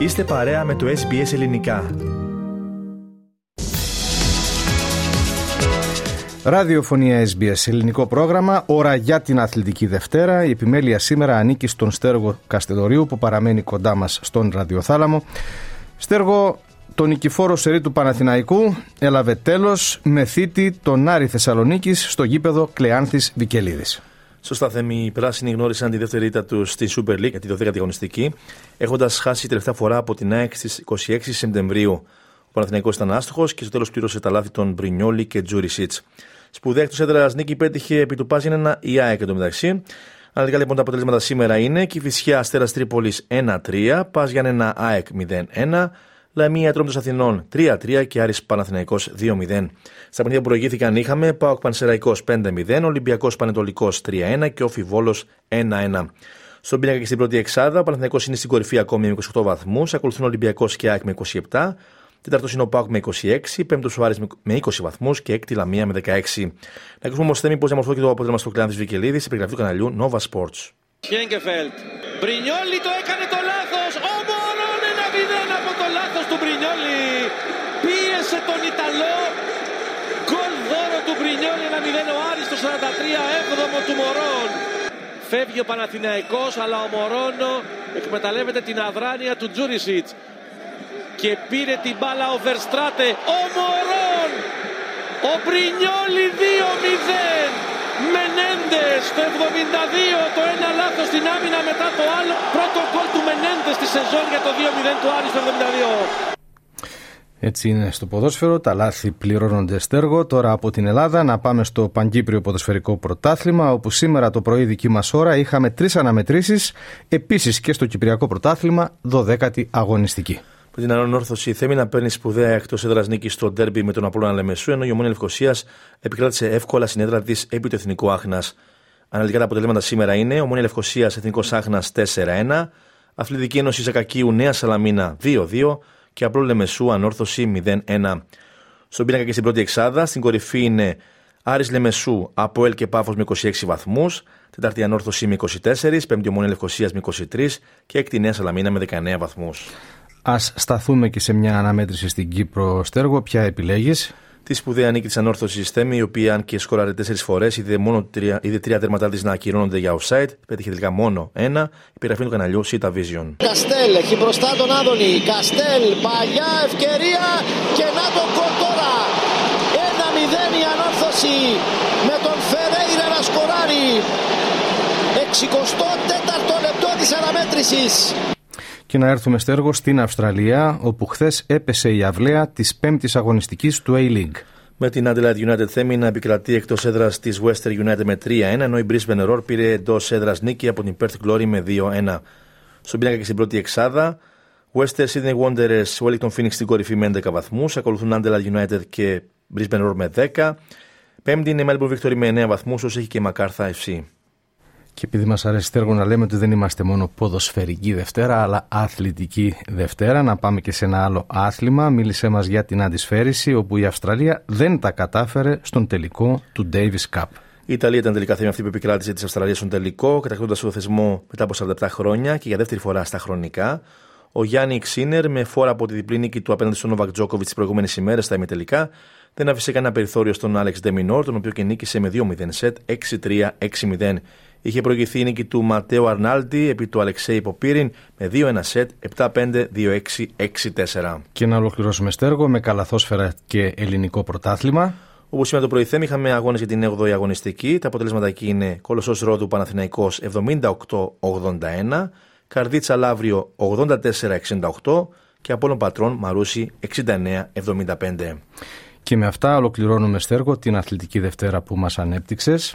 Είστε παρέα με το SBS Ελληνικά. Ραδιοφωνία SBS, ελληνικό πρόγραμμα, ώρα για την Αθλητική Δευτέρα. Η επιμέλεια σήμερα ανήκει στον Στέργο Καστεδωρίου, που παραμένει κοντά μας στον ραδιοθάλαμο. Στέργο, το νικηφόρο σερί του Παναθηναϊκού έλαβε τέλος με θήτη τον Άρη Θεσσαλονίκης στο γήπεδο Κλεάνθης Βικελίδης. Σωστά, Θέμη, οι πράσινοι γνώρισαν τη δεύτερη ήττα του στη Super League για τη 12η αγωνιστική, έχοντας χάσει τελευταία φορά από την ΑΕΚ στις 26 Σεπτεμβρίου. Ο Παναθηναϊκός ήταν άστοχος και στο τέλος πλήρωσε τα λάθη των Μπρινιόλη και Τζουρισίτς. Σπουδαία εκτός έδρας νίκη πέτυχε επί του Πάζινα η ΑΕΚ εντωμεταξύ. Αναλυτικά λοιπόν τα αποτελέσματα σήμερα είναι: Κηφισιά Αστέρας Τρίπολης 1-3, Πάζινα ΑΕΚ 0-1, Λαμία Τρόμπτο Αθηνών 3-3 και Άρης Παναθηναϊκός 2-0. Στα παιχνίδια που προηγήθηκαν είχαμε Πάοκ Πανσεραϊκό 5-0, Ολυμπιακό Πανετολικό 3-1 και Οφιβόλο 1-1. Στον πίνακα και στην πρώτη εξάδα, ο Παναθηναϊκός είναι στην κορυφή ακόμη με 28 βαθμούς, ακολουθούν Ολυμπιακός και ΑΕΚ με 27. Τέταρτος είναι ο Πάοκ με 26, πέμπτος ο Άρης με 20 βαθμούς και έκτη Λαμία με 16. Να ακούσουμε όμως, Θέμη, πώς διαμορφώθηκε το αποτέλεσμα στο Κλεάνθης Βικελίδης σε περιγραφή του καναλιού Nova Sports. Χένκεφελτ, Μπρινιόλη το έκανε το λάθος, μόνο 1-0 από το λάθος του Μπρινιόλη. Πίεσε τον Ιταλό, γκολ δώρο του Μπρινιόλη, 1-0 ο Άρης το 43, έβδομο του Μωρών. Φεύγει ο Παναθηναϊκός, αλλά ο Μωρόνο εκμεταλλεύεται την αδράνεια του Τζούρισιτς. Και πήρε την μπάλα ο Verstraete, ο Μωρόν, ο Μπρινιόλη 2-0, Μενέντες το 72, το ένα λάθος στην άμυνα μετά το άλλο, πρώτο γκολ του Μενέντες στη σεζόν για το 2-0 του Άρη στο 72. Έτσι είναι στο ποδόσφαιρο, τα λάθη πληρώνονται, Στέργο. Τώρα από την Ελλάδα να πάμε στο Παγκύπριο Ποδοσφαιρικό Πρωτάθλημα, όπου σήμερα το πρωί δική μας ώρα είχαμε 3 αναμετρήσεις, επίσης και στο Κυπριακό Πρωτάθλημα 12η αγωνιστική. Με την Ανόρθωση, η Θέμη, να παίρνει σπουδαία εκτός έδρας νίκη στο ντέρμπι με τον Απόλλωνα Λεμεσού, ενώ η Ομόνια Λευκωσίας επικράτησε εύκολα στην έδρα της επί του Εθνικού Άχνας. Αναλυτικά τα αποτελέσματα σήμερα είναι: Ομόνια Λευκωσίας Εθνικός Άχνας 4-1, Αθλητική Ένωση Ζακακίου Νέα Σαλαμίνα 2-2 και Απόλλων Λεμεσού Ανόρθωση 0-1. Στον πίνακα και στην πρώτη εξάδα, στην κορυφή είναι Άρης Λεμεσού, Απόέλ και Πάφος με 26 βαθμούς, τέταρτη Ανόρθωση με 24, πέμπτη Ομόνια Λευκωσίας με 23 και έκτη Νέα Σαλαμίνα με 19 βαθμούς. Ας σταθούμε και σε μια αναμέτρηση στην Κύπρο, Στέργο. Ποια επιλέγεις? Τη σπουδαία νίκη της Ανόρθωσης, Θέμη, η οποία αν και σκόραρε 4 φορές, είδε τρία τέρματά της να ακυρώνονται για offside. Πέτυχε τελικά μόνο ένα. Υπογραφή του καναλιού Cita Vision. Καστέλ έχει μπροστά τον Άδωνη. Καστέλ, παλιά ευκαιρία και να τον κοντόρα. 1-0 η Ανόρθωση με τον Φερέιρα να σκοράρει. 64ο λεπτό της αναμέτρησης. Και να έρθουμε, Στέργο, στην Αυστραλία, όπου χθες έπεσε η αυλαία της πέμπτης αγωνιστικής του A-League. Με την Adelaide United, Θέμη, να επικρατεί εκτός έδρας της Western United με 3-1, ενώ η Brisbane Roar πήρε εντός έδρας νίκη από την Perth Glory με 2-1. Στον πίνακα και στην πρώτη εξάδα, Western Sydney Wanderers, Wellington Phoenix στην κορυφή με 11 βαθμούς, ακολουθούν Adelaide United και Brisbane Roar με 10. Πέμπτη είναι η Melbourne Victory με 9 βαθμούς, όσο έχει και η MacArthur FC. Και επειδή μας αρέσει, Τέργο, να λέμε ότι δεν είμαστε μόνο ποδοσφαιρική Δευτέρα, αλλά αθλητική Δευτέρα, να πάμε και σε ένα άλλο άθλημα. Μίλησέ μας για την αντισφαίριση, όπου η Αυστραλία δεν τα κατάφερε στον τελικό του Davis Cup. Η Ιταλία ήταν τελικά, Θέμη, αυτή που επικράτησε της Αυστραλίας στον τελικό, κατακτώντας το θεσμό μετά από 47 χρόνια και για δεύτερη φορά στα χρονικά. Ο Γιάννη Ξίνερ, με φόρα από τη διπλή νίκη του απέναντι στον Νόβακ Τζόκοβιτς τις προηγούμενες ημέρες στα ημιτελικά, δεν άφησε κανένα περιθώριο στον Άλεξ Ντεμινόρ, τον οποίο και νίκησε με 2-0 σετ 6-3-6-0. Είχε προηγηθεί η νίκη του Ματέο Αρνάλντι επί του Αλεξέη Ποπίριν με 2-1 σετ 7-5-2-6-6-4. Και να ολοκληρώσουμε, Στέργο, με καλαθόσφαιρα και ελληνικό πρωτάθλημα. Όπως σήμερα το πρωί, Θέμη, είχαμε αγώνες για την 8η αγωνιστική. Τα αποτελέσματα εκεί είναι: Κολοσσός Ρόδου Παναθηναϊκός 78-81, Καρδίτσα Λαύριο 84-68 και Απόλλων Πατρών Μαρούσι 69-75. Και με αυτά ολοκληρώνουμε, Στέργο, την Αθλητική Δευτέρα που μας ανέπτυξες.